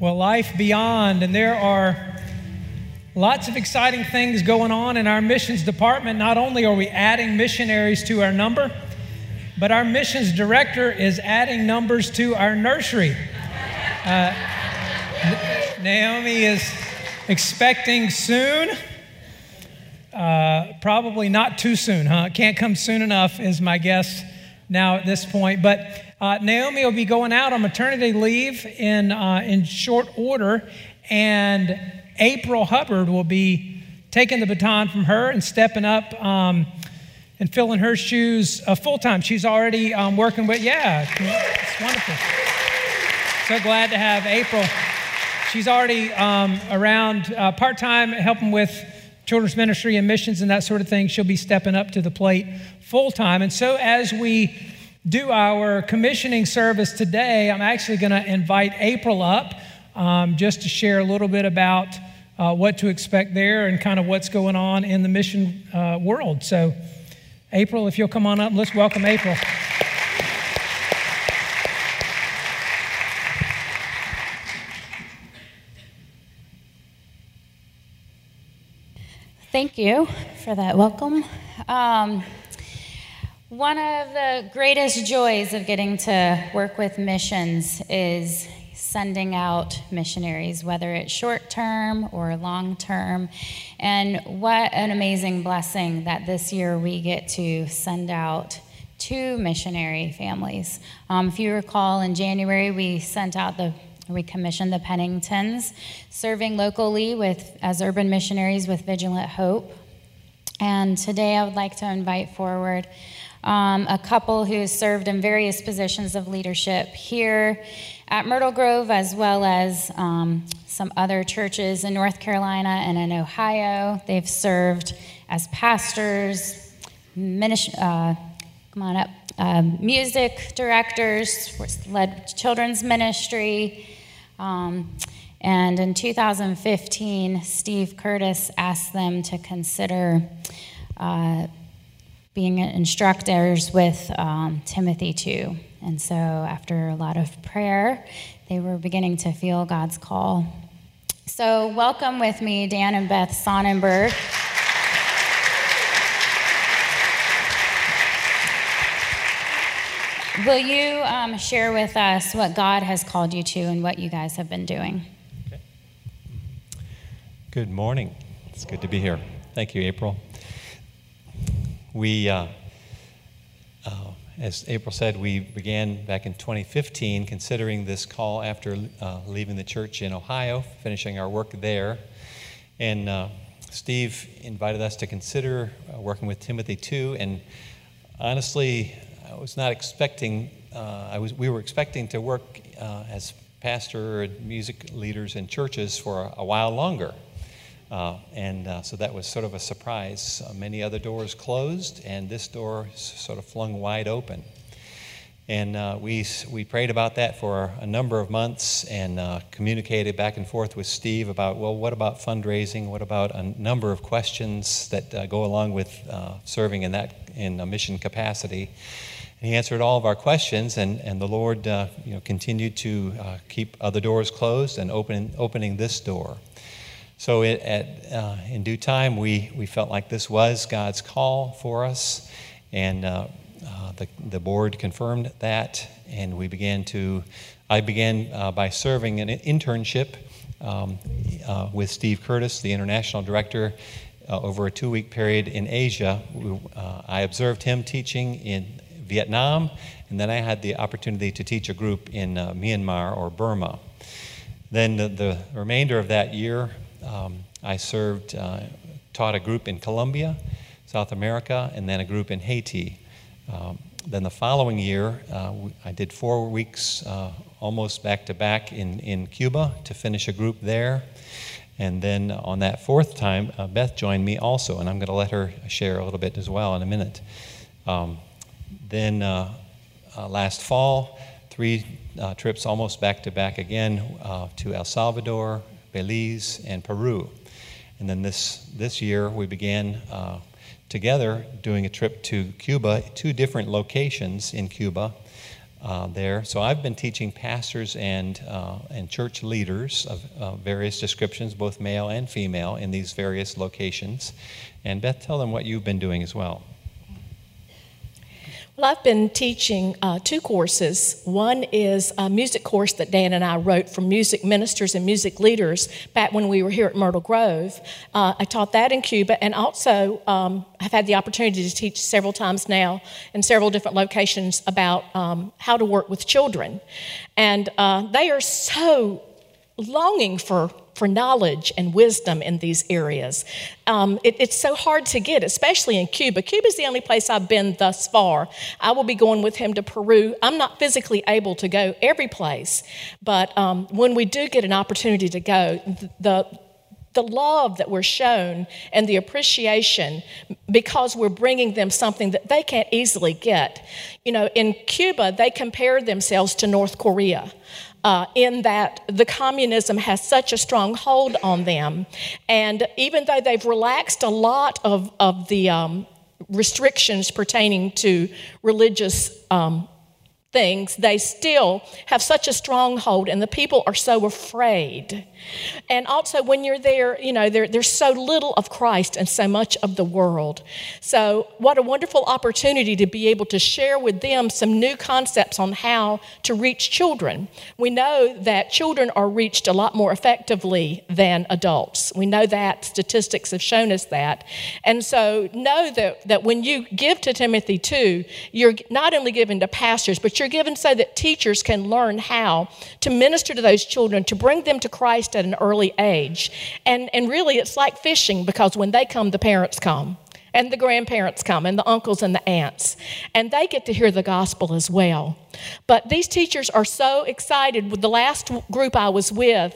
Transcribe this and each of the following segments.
Well, life beyond, and there are lots of exciting things going on in our missions department. Not only are we adding missionaries to our number, but our missions director is adding numbers to our nursery. Naomi is expecting soon. Probably not too soon, huh? Can't come soon enough is my guess now at this point. But Naomi will be going out on maternity leave in short order, and April Hubbard will be taking the baton from her and stepping up and filling her shoes full-time. She's already working with, it's wonderful. So glad to have April. She's already around part-time, helping with children's ministry and missions and that sort of thing. She'll be stepping up to the plate full-time. And so as we do our commissioning service today, I'm actually going to invite April up just to share a little bit about what to expect there and kind of what's going on in the mission world. So April, if you'll come on up, let's welcome April. Thank you for that welcome. One of the greatest joys of getting to work with missions is sending out missionaries, whether it's short-term or long-term. And what an amazing blessing that this year we get to send out 2 missionary families. If you recall, in January, we commissioned the Penningtons, serving locally as urban missionaries with Vigilant Hope. And today I would like to invite forward a couple who served in various positions of leadership here at Myrtle Grove, as well as some other churches in North Carolina and in Ohio. They've served as pastors, music directors, led children's ministry. And in 2015, Steve Curtis asked them to consider being instructors with Timothy 2. And so after a lot of prayer, they were beginning to feel God's call. So welcome with me, Dan and Beth Sonnenberg. Will you share with us what God has called you to and what you guys have been doing? Okay. Good morning. It's good to be here. Thank you, April. We, as April said, we began back in 2015 considering this call after leaving the church in Ohio, finishing our work there. And Steve invited us to consider working with Timothy 2. And honestly, I was not expecting. We were expecting to work as pastor and music leaders in churches for a while longer. So that was sort of a surprise. Many other doors closed, and this door sort of flung wide open. And we prayed about that for a number of months and communicated back and forth with Steve about, well, what about fundraising? What about a number of questions that go along with serving in a mission capacity? And he answered all of our questions, and the Lord continued to keep other doors closed and opening this door. So in due time, we felt like this was God's call for us, and the board confirmed that, and we began to. I began by serving an internship with Steve Curtis, the international director, over a 2-week period in Asia. I observed him teaching in Vietnam, and then I had the opportunity to teach a group in Myanmar or Burma. Then the remainder of that year, I taught a group in Colombia, South America, and then a group in Haiti. Then the following year, I did 4 weeks almost back-to-back in Cuba to finish a group there. And then on that 4th time, Beth joined me also, and I'm going to let her share a little bit as well in a minute. Then last fall, 3 trips almost back-to-back again to El Salvador, Belize, and Peru. And then this year, we began together doing a trip to Cuba, 2 different locations in Cuba, there. So I've been teaching pastors and church leaders of various descriptions, both male and female, in these various locations. And Beth, tell them what you've been doing as well. Well, I've been teaching two courses. One is a music course that Dan and I wrote for music ministers and music leaders back when we were here at Myrtle Grove. I taught that in Cuba, and also I've had the opportunity to teach several times now in several different locations about how to work with children. And they are so longing for knowledge and wisdom in these areas. It's so hard to get, especially in Cuba. Cuba's the only place I've been thus far. I will be going with him to Peru. I'm not physically able to go every place, but when we do get an opportunity to go, the love that we're shown and the appreciation, because we're bringing them something that they can't easily get. You know, in Cuba, they compared themselves to North Korea, in that the communism has such a strong hold on them. And even though they've relaxed a lot of the restrictions pertaining to religious things, they still have such a stronghold, and the people are so afraid. And also when you're there, you know, there's so little of Christ and so much of the world. So what a wonderful opportunity to be able to share with them some new concepts on how to reach children. We know that children are reached a lot more effectively than adults. We know that. Statistics have shown us that. And so know that when you give to Timothy 2, you're not only giving to pastors, but you're given so that teachers can learn how to minister to those children, to bring them to Christ at an early age. And really, it's like fishing, because when they come, the parents come, and the grandparents come, and the uncles and the aunts, and they get to hear the gospel as well. But these teachers are so excited. With the last group I was with,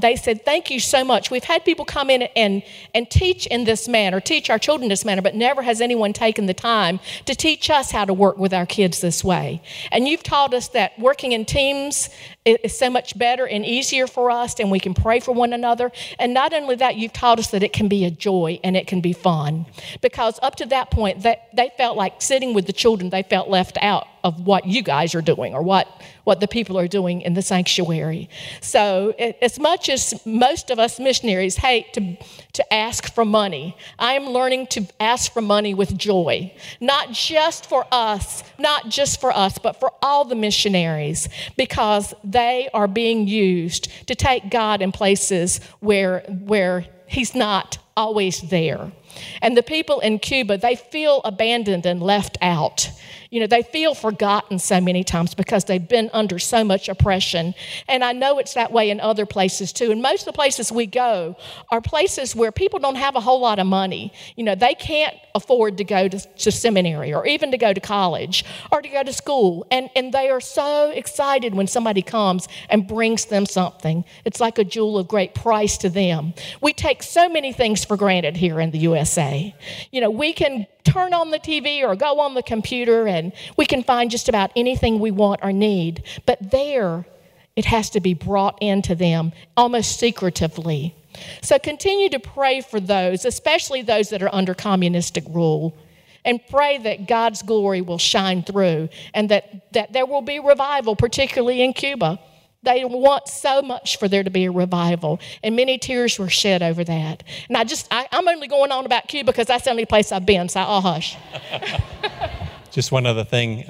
they said, thank you so much. We've had people come in and teach in this manner, teach our children this manner, but never has anyone taken the time to teach us how to work with our kids this way. And you've taught us that working in teams is so much better and easier for us, and we can pray for one another. And not only that, you've taught us that it can be a joy and it can be fun. Because up to that point, they felt like sitting with the children, they felt left out of what you guys are doing, or what the people are doing in the sanctuary. So as much as most of us missionaries hate to ask for money, I am learning to ask for money with joy, not just for us, but for all the missionaries, because they are being used to take God in places where He's not always there. And the people in Cuba, they feel abandoned and left out. You know, they feel forgotten so many times because they've been under so much oppression. And I know it's that way in other places too. And most of the places we go are places where people don't have a whole lot of money. You know, they can't afford to go to seminary, or even to go to college, or to go to school. And they are so excited when somebody comes and brings them something. It's like a jewel of great price to them. We take so many things for granted here in the USA. You know, we can turn on the TV or go on the computer, and we can find just about anything we want or need. But there, it has to be brought into them almost secretively. So continue to pray for those, especially those that are under communistic rule, and pray that God's glory will shine through, and that there will be revival, particularly in Cuba. They want so much for there to be a revival, and many tears were shed over that. And I'm only going on about Cuba because that's the only place I've been, so I'll hush. Just one other thing.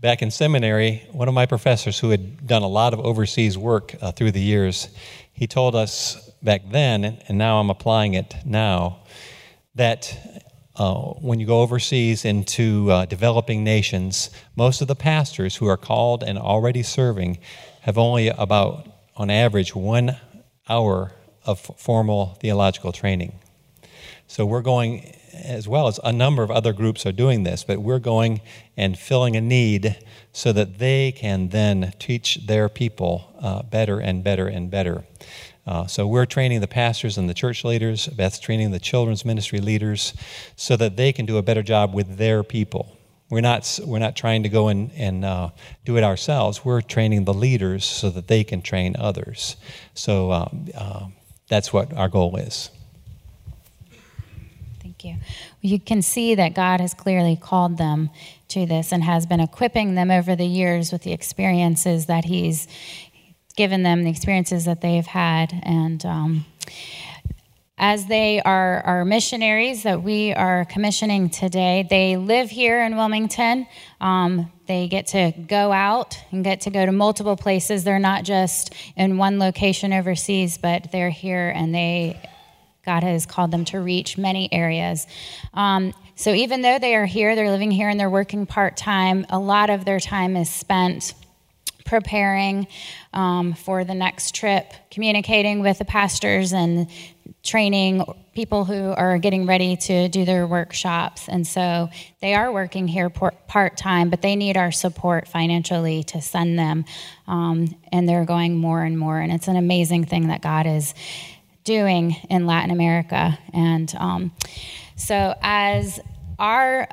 Back in seminary, one of my professors who had done a lot of overseas work through the years, he told us back then, and now I'm applying it now, that when you go overseas into developing nations, most of the pastors who are called and already serving have only about, on average, 1 hour of formal theological training. So we're going, as well as a number of other groups are doing this, but we're going and filling a need so that they can then teach their people better and better and better. So we're training the pastors and the church leaders. Beth's training the children's ministry leaders so that they can do a better job with their people. We're not trying to go and do it ourselves. We're training the leaders so that they can train others. So that's what our goal is. Thank you. You can see that God has clearly called them to this and has been equipping them over the years with the experiences that he's given them, the experiences that they've had. And as they are our missionaries that we are commissioning today, they live here in Wilmington. They get to go out and get to go to multiple places. They're not just in one location overseas, but they're here, and God has called them to reach many areas. So even though they are here, they're living here, and they're working part-time, a lot of their time is spent preparing for the next trip, communicating with the pastors and training people who are getting ready to do their workshops. And so they are working here part-time, but they need our support financially to send them. And they're going more and more. And it's an amazing thing that God is doing in Latin America. And so as our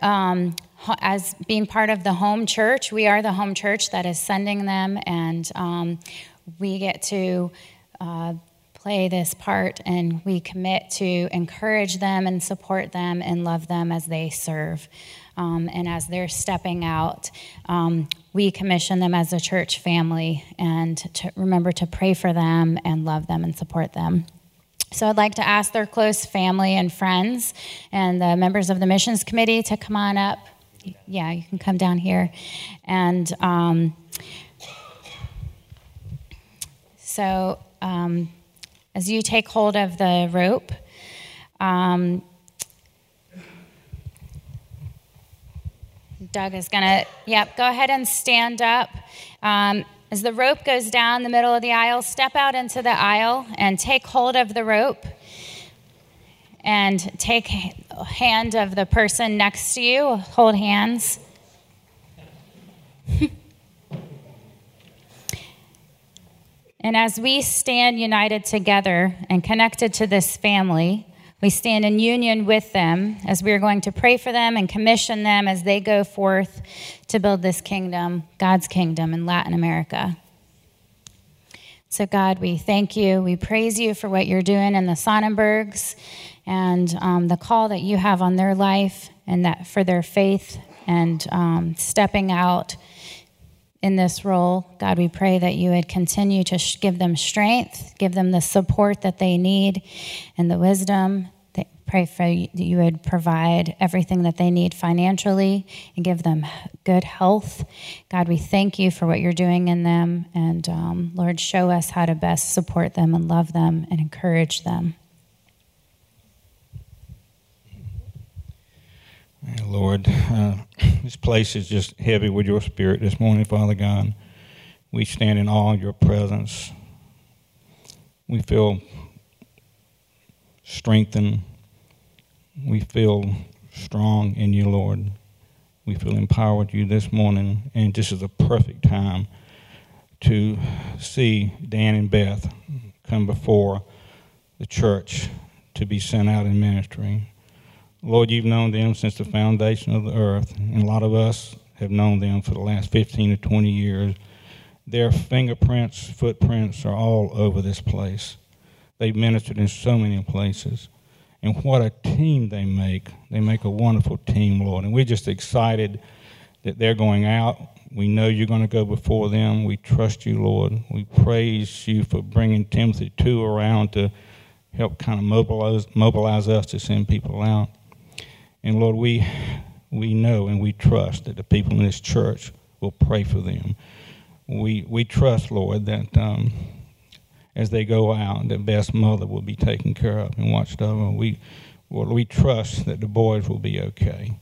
as being part of the home church, we are the home church that is sending them, and we get to play this part, and we commit to encourage them and support them and love them as they serve. And as they're stepping out, we commission them as a church family, and to remember to pray for them and love them and support them. So I'd like to ask their close family and friends and the members of the missions committee to come on up. Yeah, you can come down here. And as you take hold of the rope, Doug is going to, go ahead and stand up. As the rope goes down the middle of the aisle, step out into the aisle and take hold of the rope and take hand of the person next to you. Hold hands. And as we stand united together and connected to this family, we stand in union with them as we are going to pray for them and commission them as they go forth to build this kingdom, God's kingdom in Latin America. So God, we thank you. We praise you for what you're doing in the Sonnenbergs and the call that you have on their life and that for their faith and stepping out in this role. God, we pray that you would continue to give them strength, give them the support that they need and the wisdom. They pray for you, that you would provide everything that they need financially and give them good health. God, we thank you for what you're doing in them. And Lord, show us how to best support them and love them and encourage them. Lord, this place is just heavy with your spirit this morning, Father God. We stand in awe of your presence. We feel strengthened. We feel strong in you, Lord. We feel empowered you this morning, and this is a perfect time to see Dan and Beth come before the church to be sent out in ministry. Lord, you've known them since the foundation of the earth, and a lot of us have known them for the last 15 to 20 years. Their fingerprints, footprints are all over this place. They've ministered in so many places, and what a team they make. They make a wonderful team, Lord, and we're just excited that they're going out. We know you're going to go before them. We trust you, Lord. We praise you for bringing Timothy 2 around to help kind of mobilize us to send people out. And, Lord, we know and we trust that the people in this church will pray for them. We trust, Lord, that as they go out, that Beth's mother will be taken care of and watched over. We trust that the boys will be okay.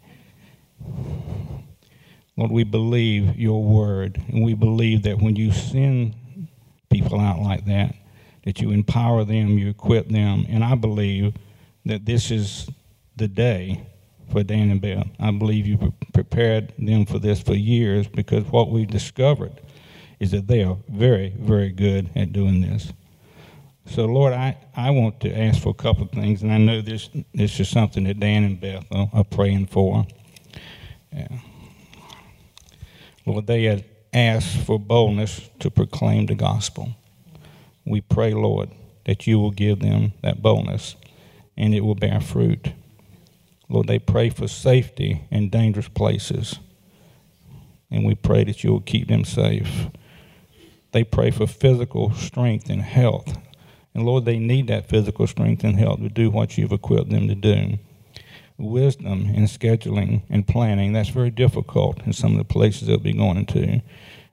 Lord, we believe your word, and we believe that when you send people out like that, that you empower them, you equip them, and I believe that this is the day for Dan and Beth. I believe you prepared them for this for years, because what we've discovered is that they are very, very good at doing this. So, Lord, I want to ask for a couple of things, and I know this is something that Dan and Beth are praying for. Yeah. Lord, they had asked for boldness to proclaim the gospel. We pray, Lord, that you will give them that boldness, and it will bear fruit. Lord, they pray for safety in dangerous places. And we pray that you will keep them safe. They pray for physical strength and health. And Lord, they need that physical strength and health to do what you've equipped them to do. Wisdom in scheduling and planning, that's very difficult in some of the places they'll be going to.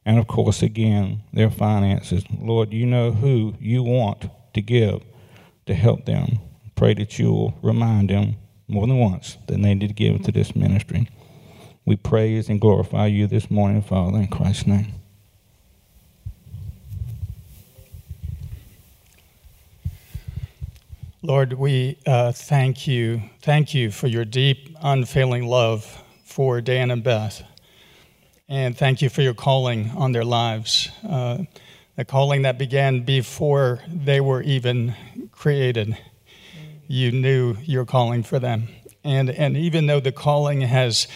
And of course, again, their finances. Lord, you know who you want to give to help them. Pray that you will remind them more than once that they need to give to this ministry. We praise and glorify you this morning, Father, in Christ's name. Lord, we thank you. Thank you for your deep, unfailing love for Dan and Beth. And thank you for your calling on their lives, the calling that began before they were even created. You knew your calling for them. And even though the calling has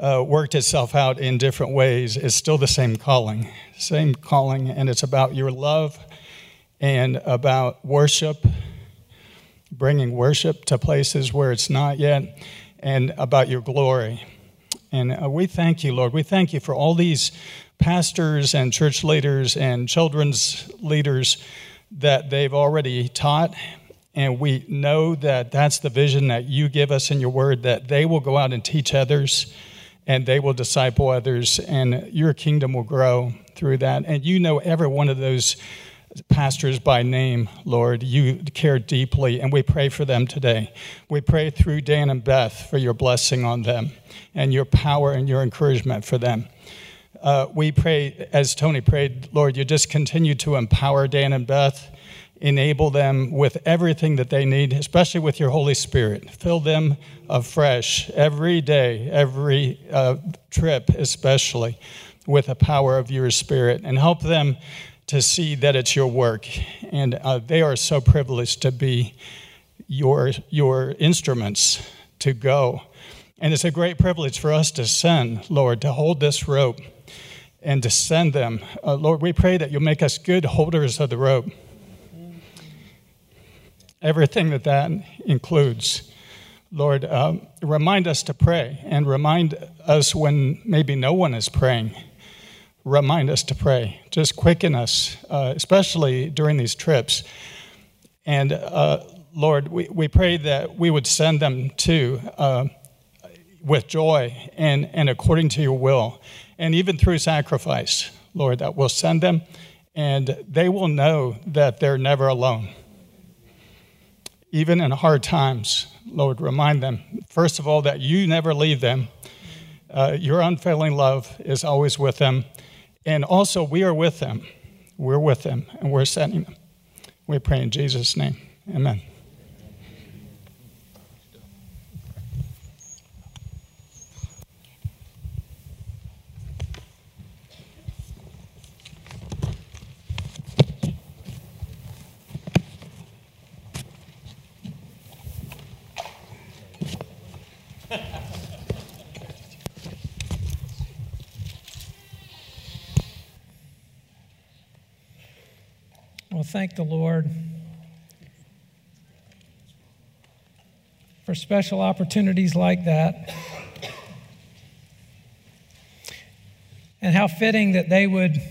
worked itself out in different ways, it's still the same calling, and it's about your love and about worship, bringing worship to places where it's not yet, and about your glory. And we thank you, Lord. We thank you for all these pastors and church leaders and children's leaders that they've already taught. And we know that that's the vision that you give us in your word, that they will go out and teach others, and they will disciple others, and your kingdom will grow through that. And you know every one of those pastors by name, Lord. You care deeply, and we pray for them today. We pray through Dan and Beth for your blessing on them and your power and your encouragement for them. We pray, as Tony prayed, Lord, you just continue to empower Dan and Beth, enable them with everything that they need, especially with your Holy Spirit. Fill them afresh every day, every trip especially, with the power of your Spirit, and help them to see that it's your work, and they are so privileged to be your instruments to go. And it's a great privilege for us to send, Lord, to hold this rope and to send them. Lord, we pray that you'll make us good holders of the rope, everything that that includes. Lord, remind us to pray, and remind us when maybe no one is praying. Remind us to pray. Just quicken us, especially during these trips. And, Lord, we pray that we would send them, too, with joy and according to your will, and even through sacrifice, Lord, that we'll send them, and they will know that they're never alone. Even in hard times, Lord, remind them, first of all, that you never leave them. Your unfailing love is always with them. And also, we are with them. We're with them, and we're sending them. We pray in Jesus' name. Amen. Well, thank the Lord for special opportunities like that. And how fitting that they would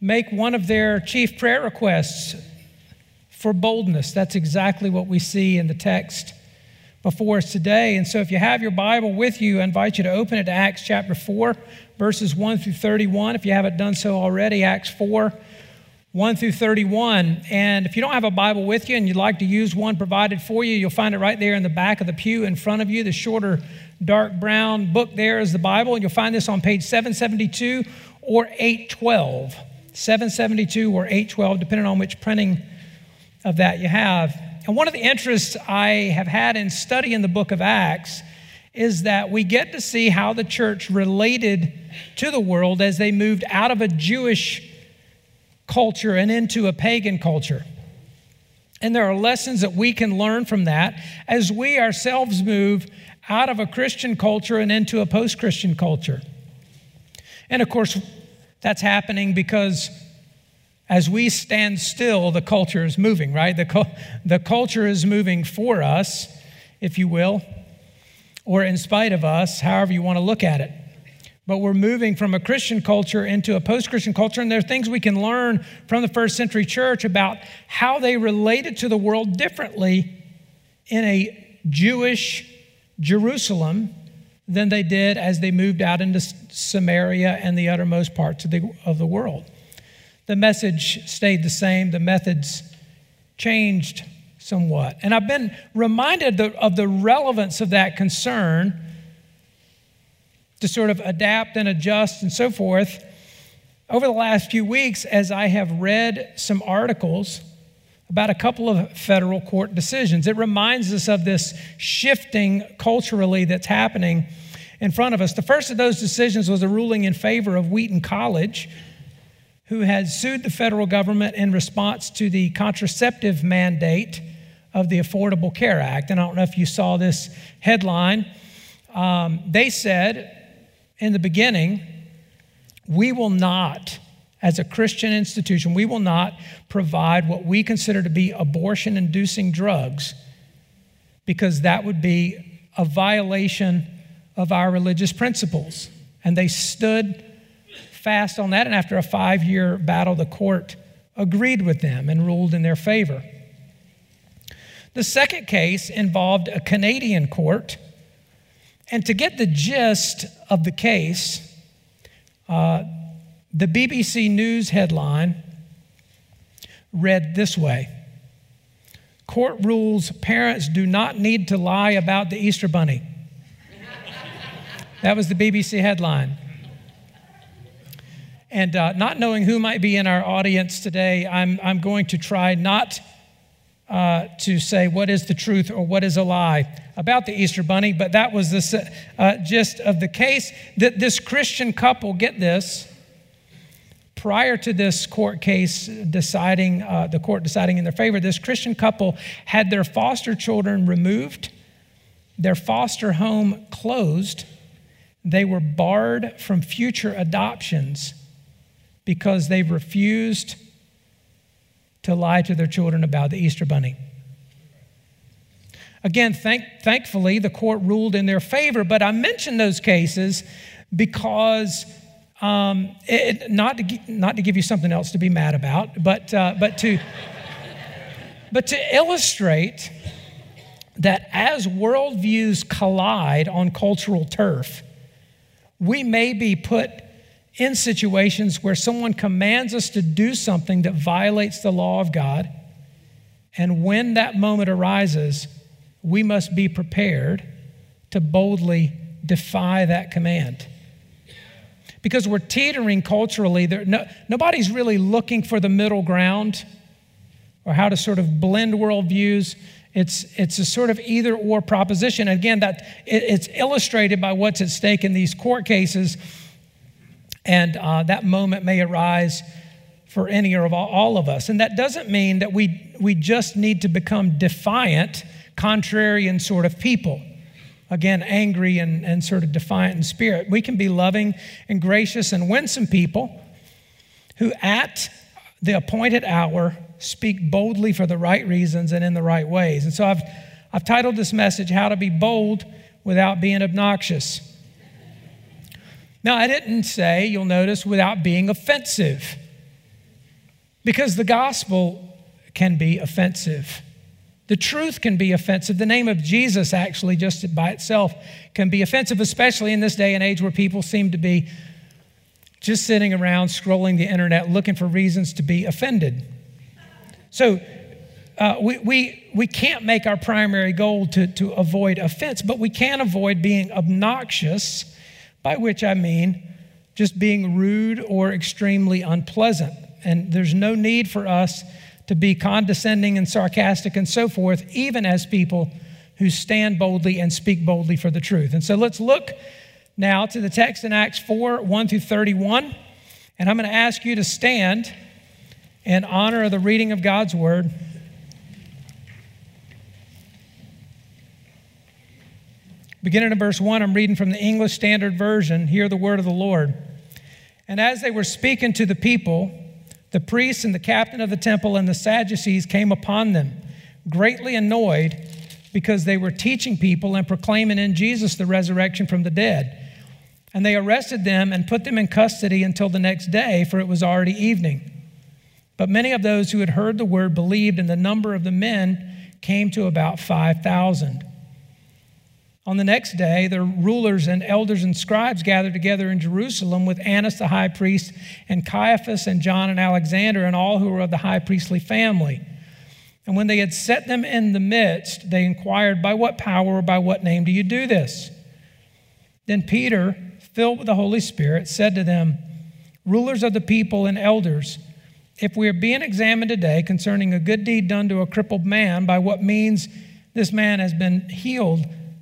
make one of their chief prayer requests for boldness. That's exactly what we see in the text before us today. And so if you have your Bible with you, I invite you to open it to Acts chapter 4, verses 1 through 31. If you haven't done so already, Acts 4, 1 through 31. And if you don't have a Bible with you and you'd like to use one provided for you, you'll find it right there in the back of the pew in front of you. The shorter dark brown book there is the Bible, and you'll find this on page 772 or 812. 772 or 812, depending on which printing of that you have. And one of the interests I have had in studying the book of Acts is that we get to see how the church related to the world as they moved out of a Jewish culture and into a pagan culture. And there are lessons that we can learn from that as we ourselves move out of a Christian culture and into a post-Christian culture. And of course, that's happening because as we stand still, the culture is moving, right? The culture is moving for us, if you will. or in spite of us, however you want to look at it. But we're moving from a Christian culture into a post-Christian culture, and there are things we can learn from the first century church about how they related to the world differently in a Jewish Jerusalem than they did as they moved out into Samaria and the uttermost parts of the world. The message stayed the same. The methods changed somewhat. And I've been reminded of the relevance of that concern to sort of adapt and adjust and so forth over the last few weeks as I have read some articles about a couple of federal court decisions. It reminds us of this shifting culturally that's happening in front of us. The first of those decisions was a ruling in favor of Wheaton College, who had sued the federal government in response to the contraceptive mandate of the Affordable Care Act. And I don't know if you saw this headline. They said in the beginning, we will not, as a Christian institution, we will not provide what we consider to be abortion-inducing drugs, because that would be a violation of our religious principles. And they stood fast on that, and after a 5-year battle, the court agreed with them and ruled in their favor. The second case involved a Canadian court, and to get the gist of the case, the BBC News headline read this way: court rules parents do not need to lie about the Easter Bunny. That was the BBC headline. And not knowing who might be in our audience today, I'm going to try not to say what is the truth or what is a lie about the Easter Bunny, but that was the gist of the case. That this Christian couple, get this, prior to this court case deciding, the court deciding in their favor, this Christian couple had their foster children removed, their foster home closed. They were barred from future adoptions because they refused to lie to their children about the Easter Bunny. Again, thankfully, the court ruled in their favor, but I mention those cases because not to give you something else to be mad about, but to illustrate that as worldviews collide on cultural turf, we may be put in situations where someone commands us to do something that violates the law of God, and when that moment arises, we must be prepared to boldly defy that command. Because we're teetering culturally. Nobody's really looking for the middle ground or how to sort of blend worldviews. It's a sort of either-or proposition. Again, it's illustrated by what's at stake in these court cases. And that moment may arise for any or all of us. And that doesn't mean that we just need to become defiant, contrarian sort of people. Again, angry and sort of defiant in spirit. We can be loving and gracious and winsome people who at the appointed hour speak boldly for the right reasons and in the right ways. And so I've titled this message, How to Be Bold Without Being Obnoxious. Now, I didn't say, you'll notice, without being offensive, because the gospel can be offensive. The truth can be offensive. The name of Jesus actually just by itself can be offensive, especially in this day and age where people seem to be just sitting around scrolling the internet looking for reasons to be offended. So we can't make our primary goal to avoid offense, but we can avoid being obnoxious, by which I mean just being rude or extremely unpleasant. And there's no need for us to be condescending and sarcastic and so forth, even as people who stand boldly and speak boldly for the truth. And so let's look now to the text in Acts 4, 1 through 31. And I'm going to ask you to stand in honor of the reading of God's word. Beginning in verse 1, I'm reading from the English Standard Version. Hear the word of the Lord. And as they were speaking to the people, the priests and the captain of the temple and the Sadducees came upon them, greatly annoyed because they were teaching people and proclaiming in Jesus the resurrection from the dead. And they arrested them and put them in custody until the next day, for it was already evening. But many of those who had heard the word believed, and the number of the men came to about 5,000. On the next day, the rulers and elders and scribes gathered together in Jerusalem with Annas the high priest and Caiaphas and John and Alexander and all who were of the high priestly family. And when they had set them in the midst, they inquired, "By what power or by what name do you do this?" Then Peter, filled with the Holy Spirit, said to them, "Rulers of the people and elders, if we are being examined today concerning a good deed done to a crippled man, by what means this man has been healed,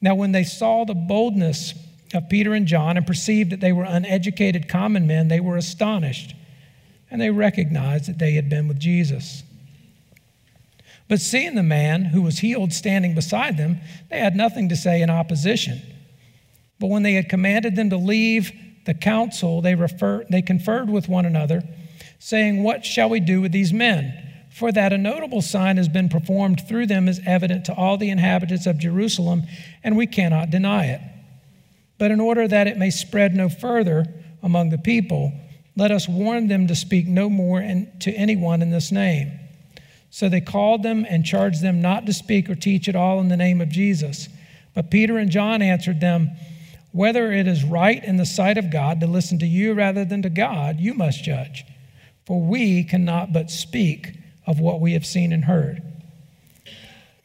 Now, when they saw the boldness of Peter and John and perceived that they were uneducated common men, they were astonished, and they recognized that they had been with Jesus. But seeing the man who was healed standing beside them, they had nothing to say in opposition. But when they had commanded them to leave the council, they conferred with one another, saying, "What shall we do with these men? For that a notable sign has been performed through them is evident to all the inhabitants of Jerusalem, and we cannot deny it. But in order that it may spread no further among the people, let us warn them to speak no more to anyone in this name." So they called them and charged them not to speak or teach at all in the name of Jesus. But Peter and John answered them, "Whether it is right in the sight of God to listen to you rather than to God, you must judge. For we cannot but speak of what we have seen and heard."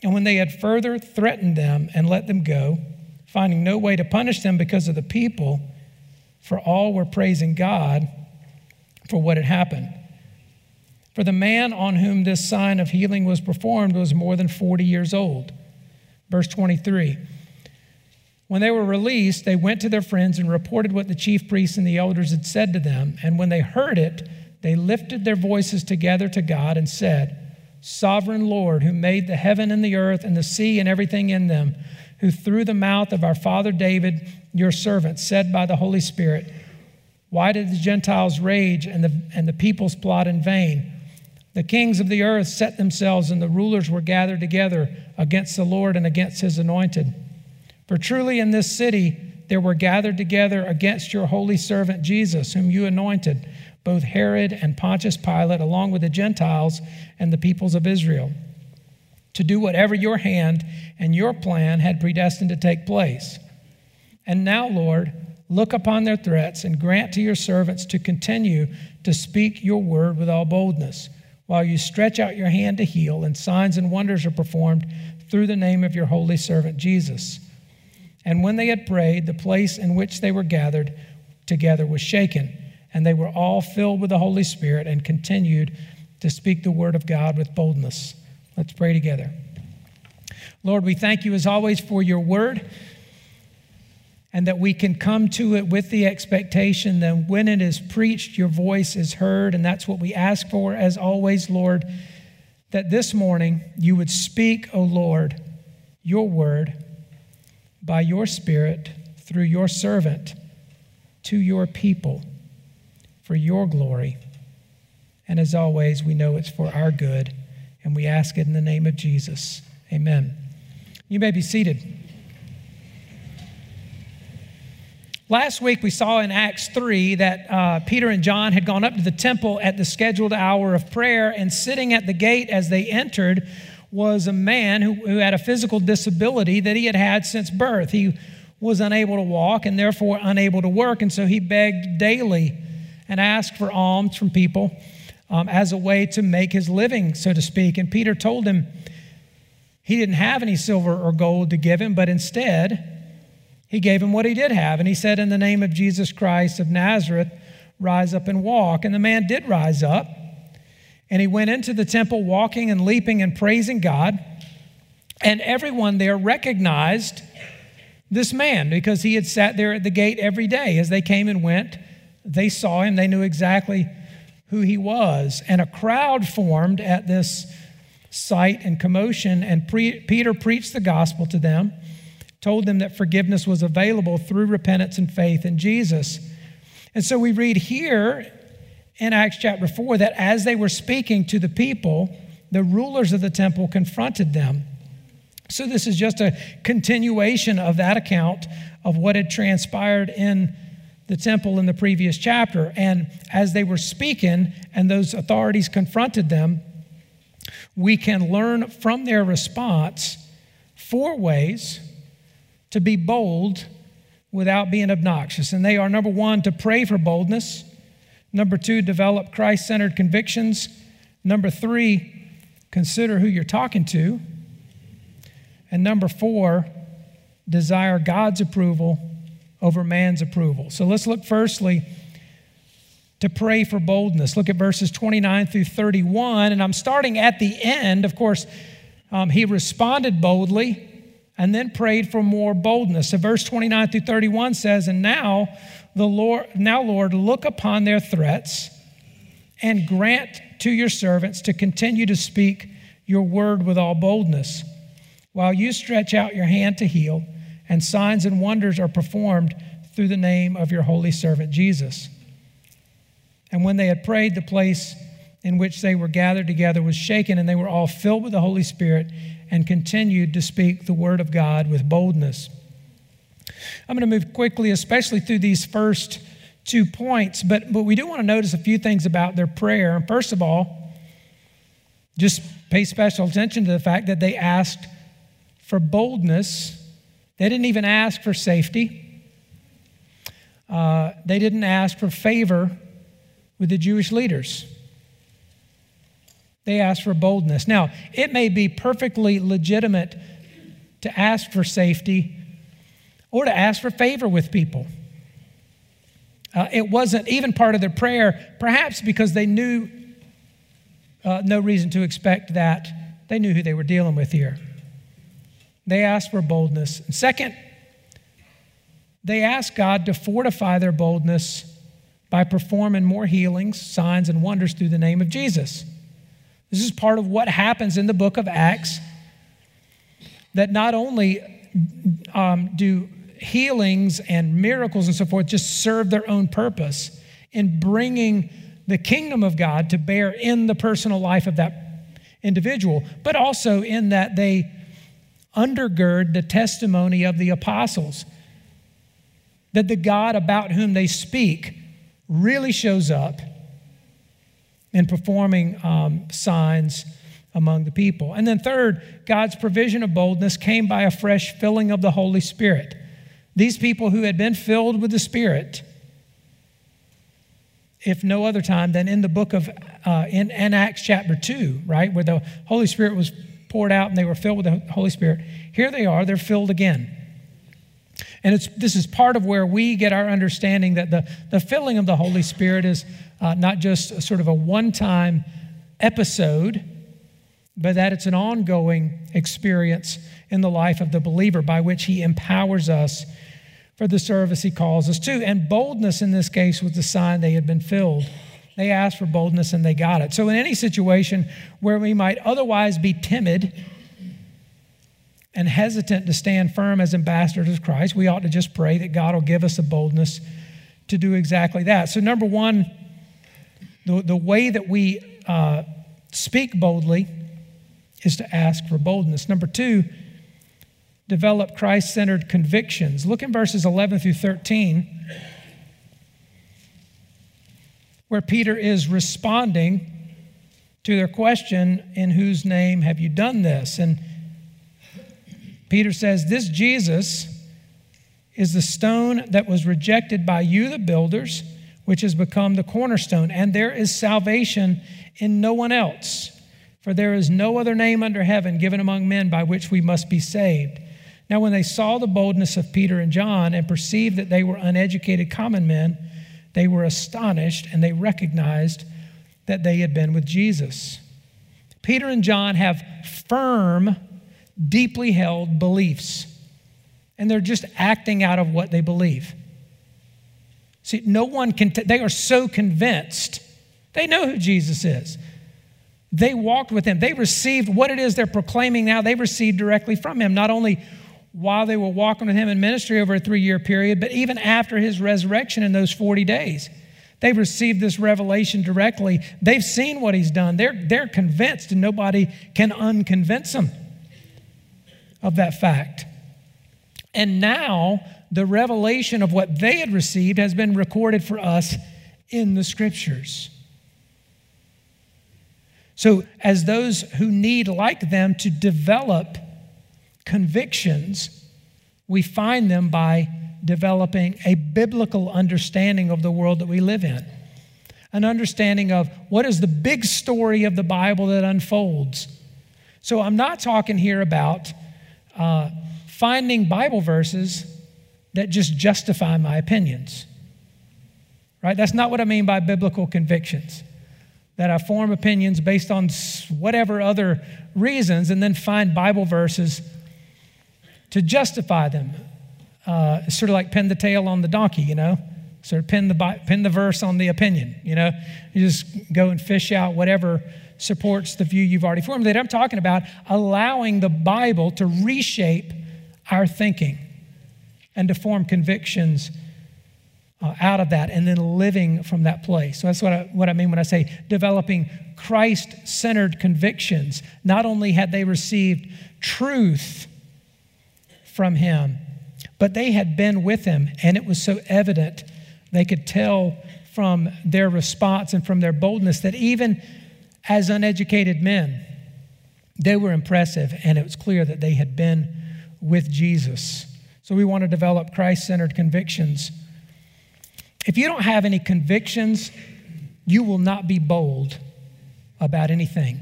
And when they had further threatened them and let them go, finding no way to punish them because of the people, for all were praising God for what had happened. For the man on whom this sign of healing was performed was more than 40 years old. Verse 23. When they were released, they went to their friends and reported what the chief priests and the elders had said to them. And when they heard it, they lifted their voices together to God and said, "Sovereign Lord, who made the heaven and the earth and the sea and everything in them, who through the mouth of our father David, your servant, said by the Holy Spirit, 'Why did the Gentiles rage and the peoples plot in vain? The kings of the earth set themselves and the rulers were gathered together against the Lord and against his anointed. For truly in this city there were gathered together against your holy servant Jesus, whom you anointed, both Herod and Pontius Pilate, along with the Gentiles and the peoples of Israel, to do whatever your hand and your plan had predestined to take place. And now, Lord, look upon their threats and grant to your servants to continue to speak your word with all boldness, while you stretch out your hand to heal, and signs and wonders are performed through the name of your holy servant Jesus." And when they had prayed, the place in which they were gathered together was shaken, and they were all filled with the Holy Spirit and continued to speak the word of God with boldness. Let's pray together. Lord, we thank you as always for your word, and that we can come to it with the expectation that when it is preached, your voice is heard. And that's what we ask for as always, Lord, that this morning you would speak, O Lord, your word by your Spirit through your servant to your people, for your glory. And as always, we know it's for our good, and we ask it in the name of Jesus. Amen. You may be seated. Last week, we saw in Acts 3 that Peter and John had gone up to the temple at the scheduled hour of prayer, and sitting at the gate as they entered was a man who had a physical disability that he had had since birth. He was unable to walk and therefore unable to work, and so he begged daily and asked for alms from people as a way to make his living, so to speak. And Peter told him he didn't have any silver or gold to give him, but instead he gave him what he did have. And he said, "In the name of Jesus Christ of Nazareth, rise up and walk." And the man did rise up, and he went into the temple walking and leaping and praising God. And everyone there recognized this man because he had sat there at the gate every day. As they came and went, they saw him. They knew exactly who he was. And a crowd formed at this sight and commotion, and Peter preached the gospel to them, told them that forgiveness was available through repentance and faith in Jesus. And so we read here in Acts chapter 4 that as they were speaking to the people, the rulers of the temple confronted them. So this is just a continuation of that account of what had transpired in the temple in the previous chapter. And as they were speaking and those authorities confronted them, we can learn from their response 4 ways to be bold without being obnoxious. And they are, 1, to pray for boldness. 2, develop Christ-centered convictions. 3, consider who you're talking to. And 4, desire God's approval over man's approval. So let's look firstly to pray for boldness. Look at verses 29 through 31. And I'm starting at the end. Of course, he responded boldly and then prayed for more boldness. So verse 29 through 31 says, "And now, Lord, look upon their threats and grant to your servants to continue to speak your word with all boldness, while you stretch out your hand to heal, and signs and wonders are performed through the name of your holy servant Jesus." And when they had prayed, the place in which they were gathered together was shaken, and they were all filled with the Holy Spirit and continued to speak the word of God with boldness. I'm going to move quickly, especially through these first 2 points, but we do want to notice a few things about their prayer. And first of all, just pay special attention to the fact that they asked for boldness. They didn't even ask for safety. They didn't ask for favor with the Jewish leaders. They asked for boldness. Now, it may be perfectly legitimate to ask for safety or to ask for favor with people. It wasn't even part of their prayer, perhaps because they knew no reason to expect that. They knew who they were dealing with here. They asked for boldness. And second, they asked God to fortify their boldness by performing more healings, signs, and wonders through the name of Jesus. This is part of what happens in the book of Acts, that not only do healings and miracles and so forth just serve their own purpose in bringing the kingdom of God to bear in the personal life of that individual, but also in that they undergird the testimony of the apostles, that the God about whom they speak really shows up in performing signs among the people. And then third, God's provision of boldness came by a fresh filling of the Holy Spirit. These people who had been filled with the Spirit, if no other time than in the book of, in Acts chapter 2, right, where the Holy Spirit was poured out and they were filled with the Holy Spirit. Here they are, they're filled again. And this is part of where we get our understanding that the filling of the Holy Spirit is not just a sort of a one-time episode, but that it's an ongoing experience in the life of the believer by which he empowers us for the service he calls us to. And boldness in this case was the sign they had been filled. They asked for boldness and they got it. So in any situation where we might otherwise be timid and hesitant to stand firm as ambassadors of Christ, we ought to just pray that God will give us the boldness to do exactly that. So 1, the way that we speak boldly is to ask for boldness. 2, develop Christ-centered convictions. Look in verses 11 through 13, where Peter is responding to their question, "In whose name have you done this?" And Peter says, "This Jesus is the stone that was rejected by you, the builders, which has become the cornerstone. And there is salvation in no one else. For there is no other name under heaven given among men by which we must be saved." Now, when they saw the boldness of Peter and John and perceived that they were uneducated common men, they were astonished and they recognized that they had been with Jesus. Peter and John have firm deeply held beliefs, and they're just acting out of what they believe. See, no one can, they are so convinced. They know who Jesus is. They walked with him. They received what it is they're proclaiming now. They received directly from him, not only while they were walking with him in ministry over a 3-year period, but even after his resurrection in those 40 days. They've received this revelation directly. They've seen what he's done. They're convinced, and nobody can unconvince them of that fact. And now the revelation of what they had received has been recorded for us in the scriptures. So as those who need, like them, to develop convictions, we find them by developing a biblical understanding of the world that we live in. An understanding of what is the big story of the Bible that unfolds. So I'm not talking here about finding Bible verses that just justify my opinions, right? That's not what I mean by biblical convictions, that I form opinions based on whatever other reasons and then find Bible verses to justify them. It's sort of like pin the tail on the donkey, you know? Sort of pin the verse on the opinion, you know? You just go and fish out whatever supports the view you've already formed. That I'm talking about allowing the Bible to reshape our thinking and to form convictions out of that, and then living from that place. So that's what I mean when I say developing Christ-centered convictions. Not only had they received truth from him, but they had been with him, and it was so evident they could tell from their response and from their boldness that even as uneducated men, they were impressive, and it was clear that they had been with Jesus. So we want to develop Christ-centered convictions. If you don't have any convictions, you will not be bold about anything.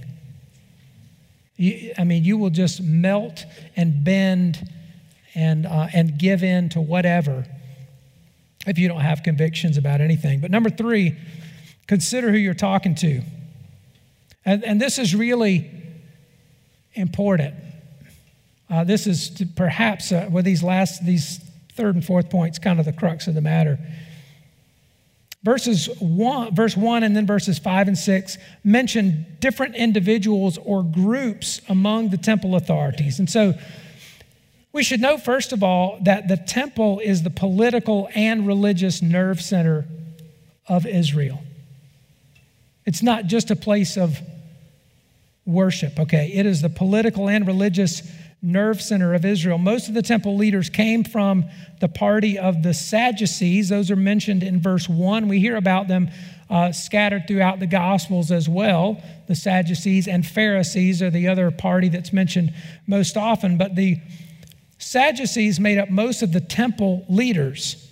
You will just melt and bend and give in to whatever if you don't have convictions about anything. But number 3, consider who you're talking to. And this is really important. This is perhaps where these 3rd and 4th points, kind of the crux of the matter. Verse 1 and then verses 5 and 6 mention different individuals or groups among the temple authorities. And so we should know, first of all, that the temple is the political and religious nerve center of Israel. It's not just a place of worship, okay? It is the political and religious nerve center of Israel. Most of the temple leaders came from the party of the Sadducees. Those are mentioned in verse 1. We hear about them scattered throughout the Gospels as well. The Sadducees and Pharisees are the other party that's mentioned most often. But the Sadducees made up most of the temple leaders.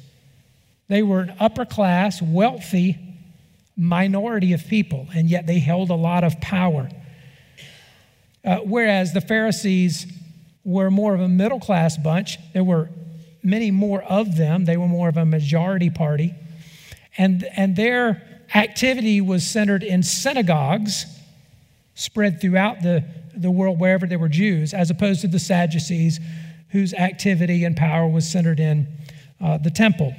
They were an upper class, wealthy minority of people, and yet they held a lot of power. Whereas the Pharisees were more of a middle-class bunch. There were many more of them. They were more of a majority party. And their activity was centered in synagogues spread throughout the world wherever there were Jews, as opposed to the Sadducees, whose activity and power was centered in the temple.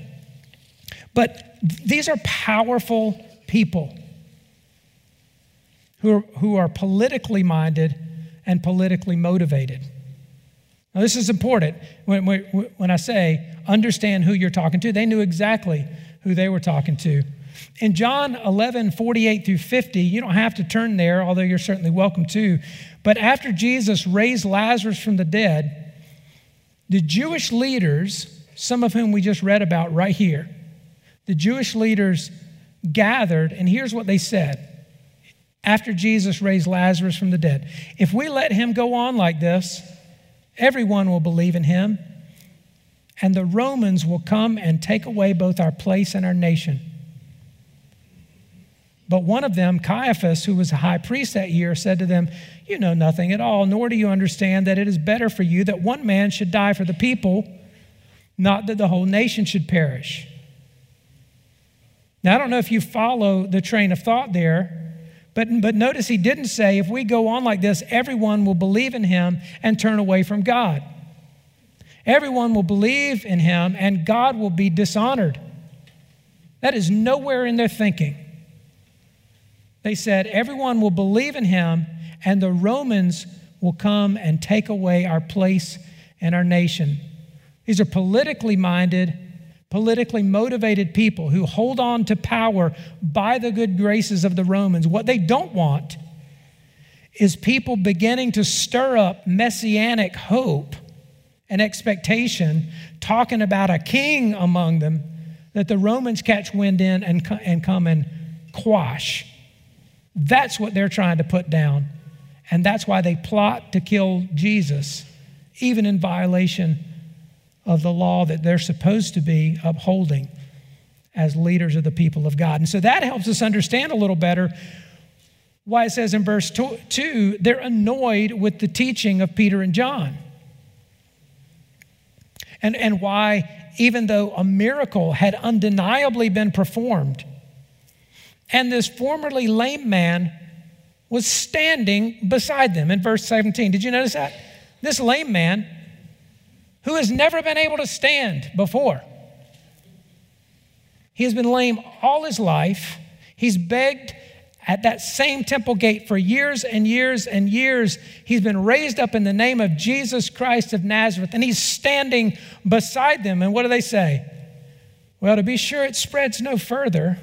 But these are powerful people who are politically minded and politically motivated. Now, this is important. When I say understand who you're talking to, they knew exactly who they were talking to. In John 11:48-50, you don't have to turn there, although you're certainly welcome to, but after Jesus raised Lazarus from the dead, the Jewish leaders, some of whom we just read about right here, the Jewish leaders gathered, and here's what they said. After Jesus raised Lazarus from the dead, if we let him go on like this, everyone will believe in him, and the Romans will come and take away both our place and our nation. But one of them, Caiaphas, who was a high priest that year, said to them, "You know nothing at all, nor do you understand that it is better for you that one man should die for the people, not that the whole nation should perish." Now, I don't know if you follow the train of thought there, But notice he didn't say, if we go on like this, everyone will believe in him and turn away from God. Everyone will believe in him and God will be dishonored. That is nowhere in their thinking. They said, everyone will believe in him and the Romans will come and take away our place and our nation. These are politically minded, politically motivated people who hold on to power by the good graces of the Romans. What they don't want is people beginning to stir up messianic hope and expectation, talking about a king among them that the Romans catch wind in and come and quash. That's what they're trying to put down. And that's why they plot to kill Jesus, even in violation of the law that they're supposed to be upholding as leaders of the people of God. And so that helps us understand a little better why it says in verse 2, they're annoyed with the teaching of Peter and John. And why, even though a miracle had undeniably been performed, and this formerly lame man was standing beside them in verse 17. Did you notice that? This lame man who has never been able to stand before. He has been lame all his life. He's begged at that same temple gate for years and years and years. He's been raised up in the name of Jesus Christ of Nazareth, and he's standing beside them. And what do they say? Well, to be sure it spreads no further.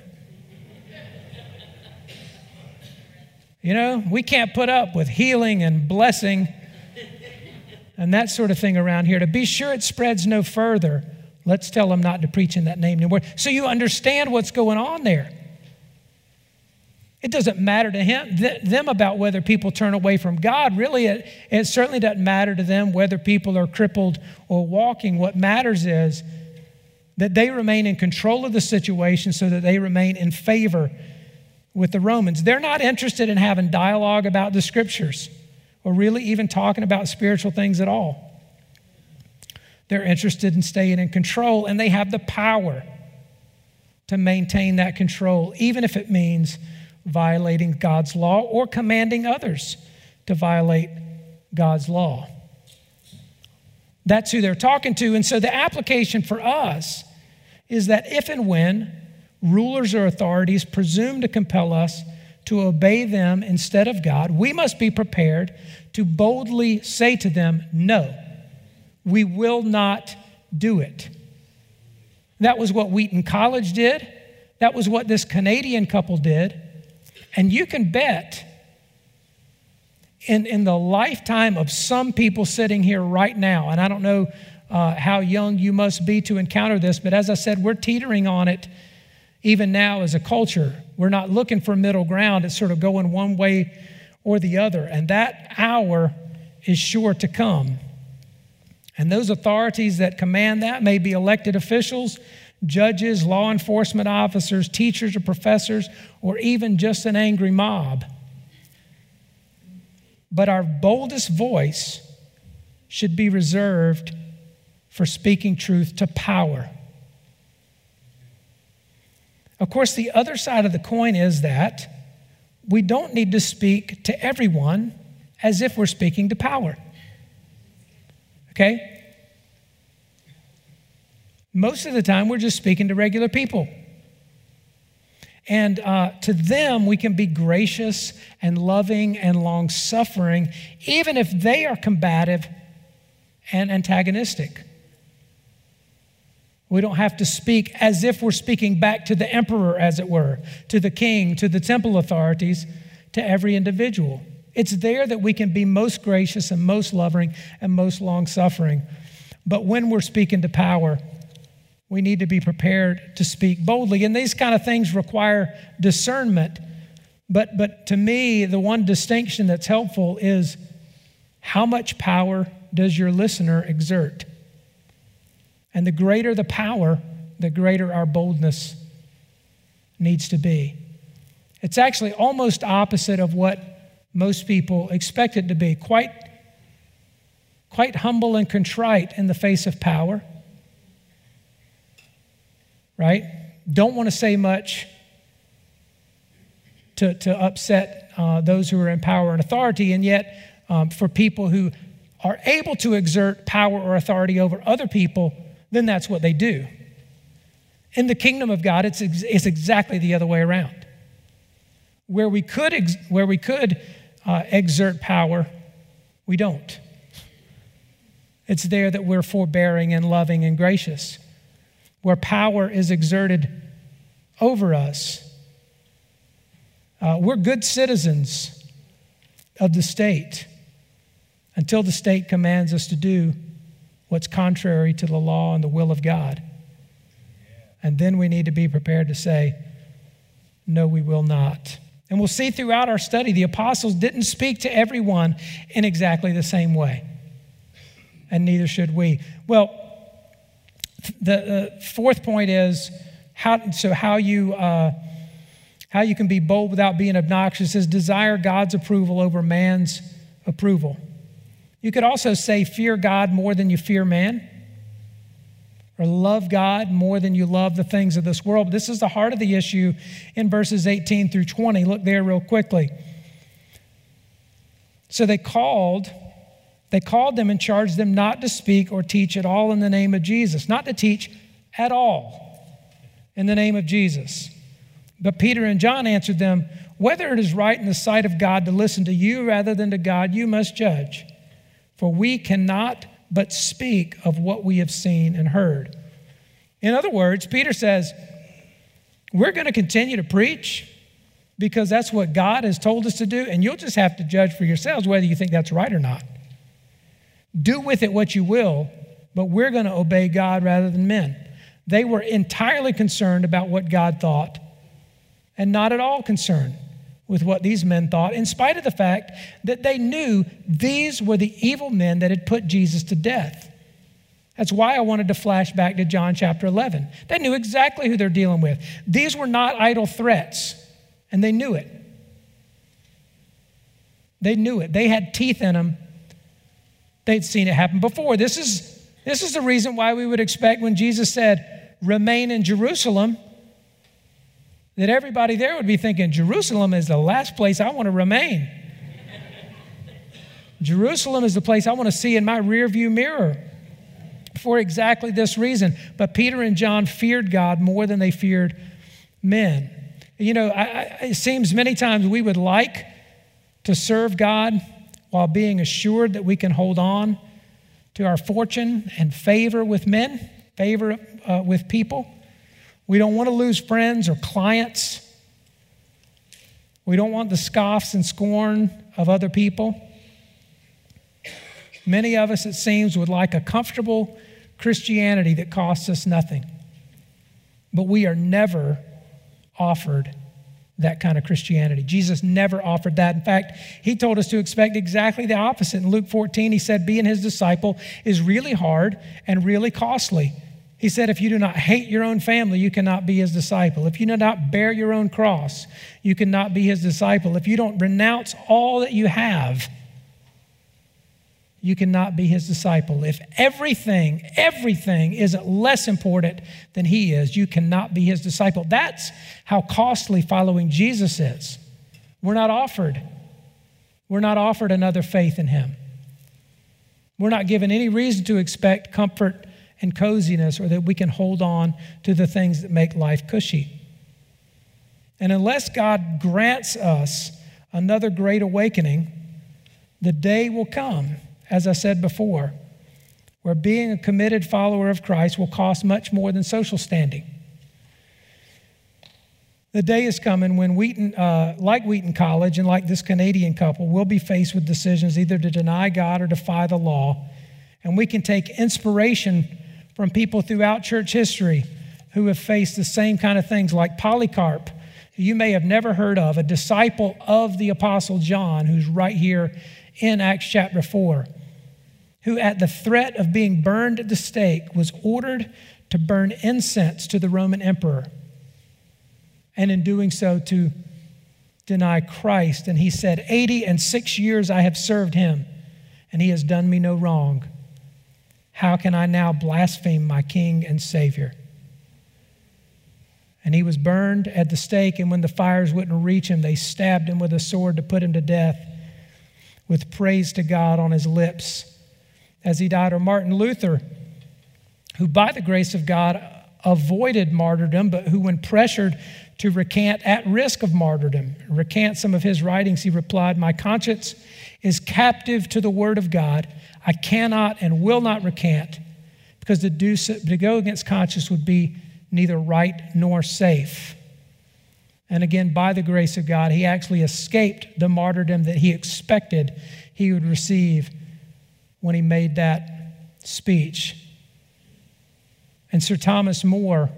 You know, we can't put up with healing and blessing and that sort of thing around here. To be sure it spreads no further, let's tell them not to preach in that name anymore. So you understand what's going on there. It doesn't matter to them about whether people turn away from God. Really, it certainly doesn't matter to them whether people are crippled or walking. What matters is that they remain in control of the situation so that they remain in favor with the Romans. They're not interested in having dialogue about the scriptures or really even talking about spiritual things at all. They're interested in staying in control, and they have the power to maintain that control, even if it means violating God's law or commanding others to violate God's law. That's who they're talking to. And so the application for us is that if and when rulers or authorities presume to compel us to obey them instead of God, we must be prepared to boldly say to them, no, we will not do it. That was what Wheaton College did. That was what this Canadian couple did. And you can bet in the lifetime of some people sitting here right now, and I don't know how young you must be to encounter this, but as I said, we're teetering on it even now as a culture. We're not looking for middle ground. It's sort of going one way or the other. And that hour is sure to come. And those authorities that command that may be elected officials, judges, law enforcement officers, teachers or professors, or even just an angry mob. But our boldest voice should be reserved for speaking truth to power. Of course, the other side of the coin is that we don't need to speak to everyone as if we're speaking to power. Okay? Most of the time, we're just speaking to regular people. And to them, we can be gracious and loving and long-suffering, even if they are combative and antagonistic. We don't have to speak as if we're speaking back to the emperor, as it were, to the king, to the temple authorities, to every individual. It's there that we can be most gracious and most loving and most long-suffering. But when we're speaking to power, we need to be prepared to speak boldly. And these kind of things require discernment. But to me, the one distinction that's helpful is how much power does your listener exert? And the greater the power, the greater our boldness needs to be. It's actually almost opposite of what most people expect it to be. Quite humble and contrite in the face of power. Right? Don't want to say much. to upset those who are in power and authority. And yet, for people who are able to exert power or authority over other people, then that's what they do. In the kingdom of God, it's exactly the other way around. Where we could exert power, we don't. It's there that we're forbearing and loving and gracious. Where power is exerted over us, we're good citizens of the state until the state commands us to do what's contrary to the law and the will of God. And then we need to be prepared to say, no, we will not. And we'll see throughout our study, the apostles didn't speak to everyone in exactly the same way. And neither should we. Well, the fourth point is how you can be bold without being obnoxious is desire God's approval over man's approval. You could also say fear God more than you fear man, or love God more than you love the things of this world. But this is the heart of the issue in verses 18 through 20. Look there real quickly. So they called them and charged them not to speak or teach at all in the name of Jesus. Not to teach at all in the name of Jesus. But Peter and John answered them, whether it is right in the sight of God to listen to you rather than to God, you must judge. For we cannot but speak of what we have seen and heard. In other words, Peter says, we're going to continue to preach because that's what God has told us to do, and you'll just have to judge for yourselves whether you think that's right or not. Do with it what you will, but we're going to obey God rather than men. They were entirely concerned about what God thought and not at all concerned with what these men thought, in spite of the fact that they knew these were the evil men that had put Jesus to death. That's why I wanted to flash back to John chapter 11. They knew exactly who they're dealing with. These were not idle threats, and they knew it. They knew it. They had teeth in them. They'd seen it happen before. This is the reason why we would expect when Jesus said, remain in Jerusalem, that everybody there would be thinking, Jerusalem is the last place I want to remain. Jerusalem is the place I want to see in my rearview mirror for exactly this reason. But Peter and John feared God more than they feared men. You know, it seems many times we would like to serve God while being assured that we can hold on to our fortune and favor with men, favor with people. We don't want to lose friends or clients. We don't want the scoffs and scorn of other people. Many of us, it seems, would like a comfortable Christianity that costs us nothing. But we are never offered that kind of Christianity. Jesus never offered that. In fact, he told us to expect exactly the opposite. In Luke 14, he said, being his disciple is really hard and really costly. He said, if you do not hate your own family, you cannot be his disciple. If you do not bear your own cross, you cannot be his disciple. If you don't renounce all that you have, you cannot be his disciple. If everything isn't less important than he is, you cannot be his disciple. That's how costly following Jesus is. We're not offered another faith in him. We're not given any reason to expect comfort and coziness or that we can hold on to the things that make life cushy. And unless God grants us another great awakening, the day will come, as I said before, where being a committed follower of Christ will cost much more than social standing. The day is coming when Wheaton College and like this Canadian couple will be faced with decisions either to deny God or defy the law. And we can take inspiration from people throughout church history who have faced the same kind of things, like Polycarp, who you may have never heard of, a disciple of the Apostle John, who's right here in Acts chapter 4, who at the threat of being burned at the stake was ordered to burn incense to the Roman emperor, and in doing so to deny Christ. And he said, 86 years I have served him, and he has done me no wrong. How can I now blaspheme my King and Savior? and he was burned at the stake, and when the fires wouldn't reach him, they stabbed him with a sword to put him to death, with praise to God on his lips as he died. Or Martin Luther, who by the grace of God avoided martyrdom, but who, when pressured to recant at risk of martyrdom, recant some of his writings, he replied, "My conscience is captive to the word of God. I cannot and will not recant, because to go against conscience would be neither right nor safe." And again, by the grace of God, he actually escaped the martyrdom that he expected he would receive when he made that speech. And Sir Thomas More,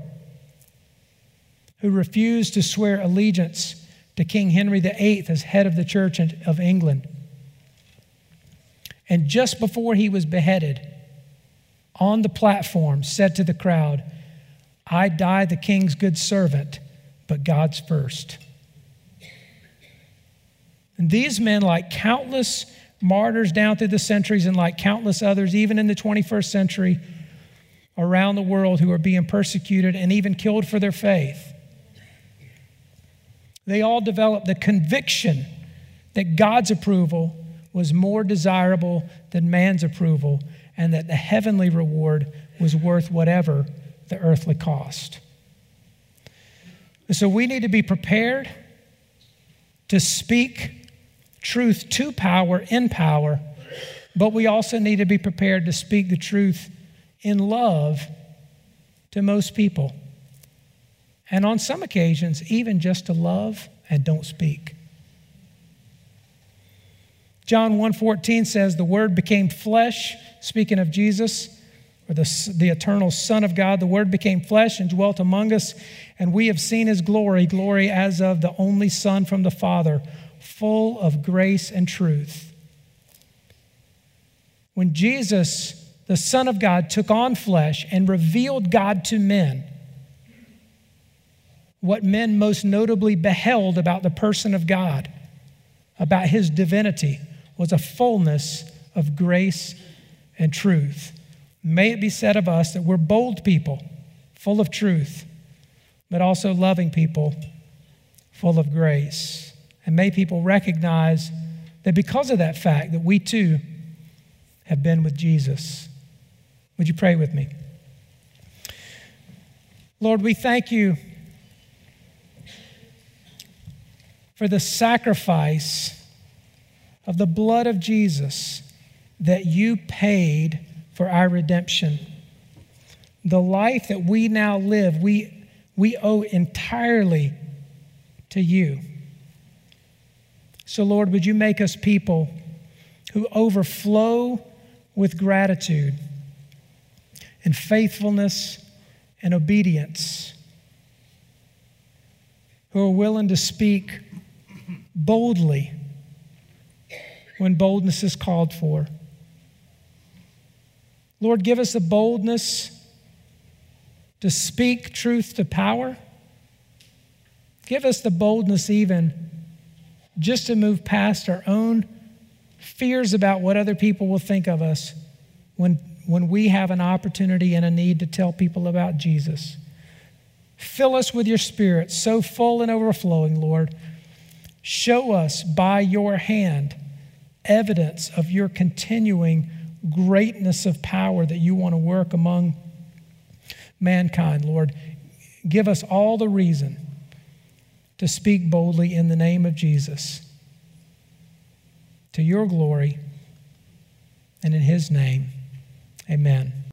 who refused to swear allegiance to King Henry VIII as head of the Church of England, and just before he was beheaded, on the platform said to the crowd, "I die the king's good servant, but God's first." And these men, like countless martyrs down through the centuries, and like countless others, even in the 21st century around the world, who are being persecuted and even killed for their faith, they all developed the conviction that God's approval was more desirable than man's approval, and that the heavenly reward was worth whatever the earthly cost. And so we need to be prepared to speak truth to power, in power, but we also need to be prepared to speak the truth in love to most people. And on some occasions, even just to love and don't speak. John 1:14 says, "The Word became flesh," speaking of Jesus, or the eternal Son of God. "The Word became flesh and dwelt among us, and we have seen His glory, glory as of the only Son from the Father, full of grace and truth." When Jesus, the Son of God, took on flesh and revealed God to men, what men most notably beheld about the person of God, about His divinity, was a fullness of grace and truth. May it be said of us that we're bold people, full of truth, but also loving people, full of grace. And may people recognize that because of that fact, that we too have been with Jesus. Would you pray with me? Lord, we thank you for the sacrifice of the blood of Jesus that you paid for our redemption. The life that we now live, we owe entirely to you. So Lord, would you make us people who overflow with gratitude and faithfulness and obedience, who are willing to speak boldly when boldness is called for. Lord, give us the boldness to speak truth to power. Give us the boldness even just to move past our own fears about what other people will think of us when we have an opportunity and a need to tell people about Jesus. Fill us with your Spirit, so full and overflowing, Lord. Show us by your hand evidence of your continuing greatness of power that you want to work among mankind, Lord. Give us all the reason to speak boldly in the name of Jesus, to your glory, and in his name, amen.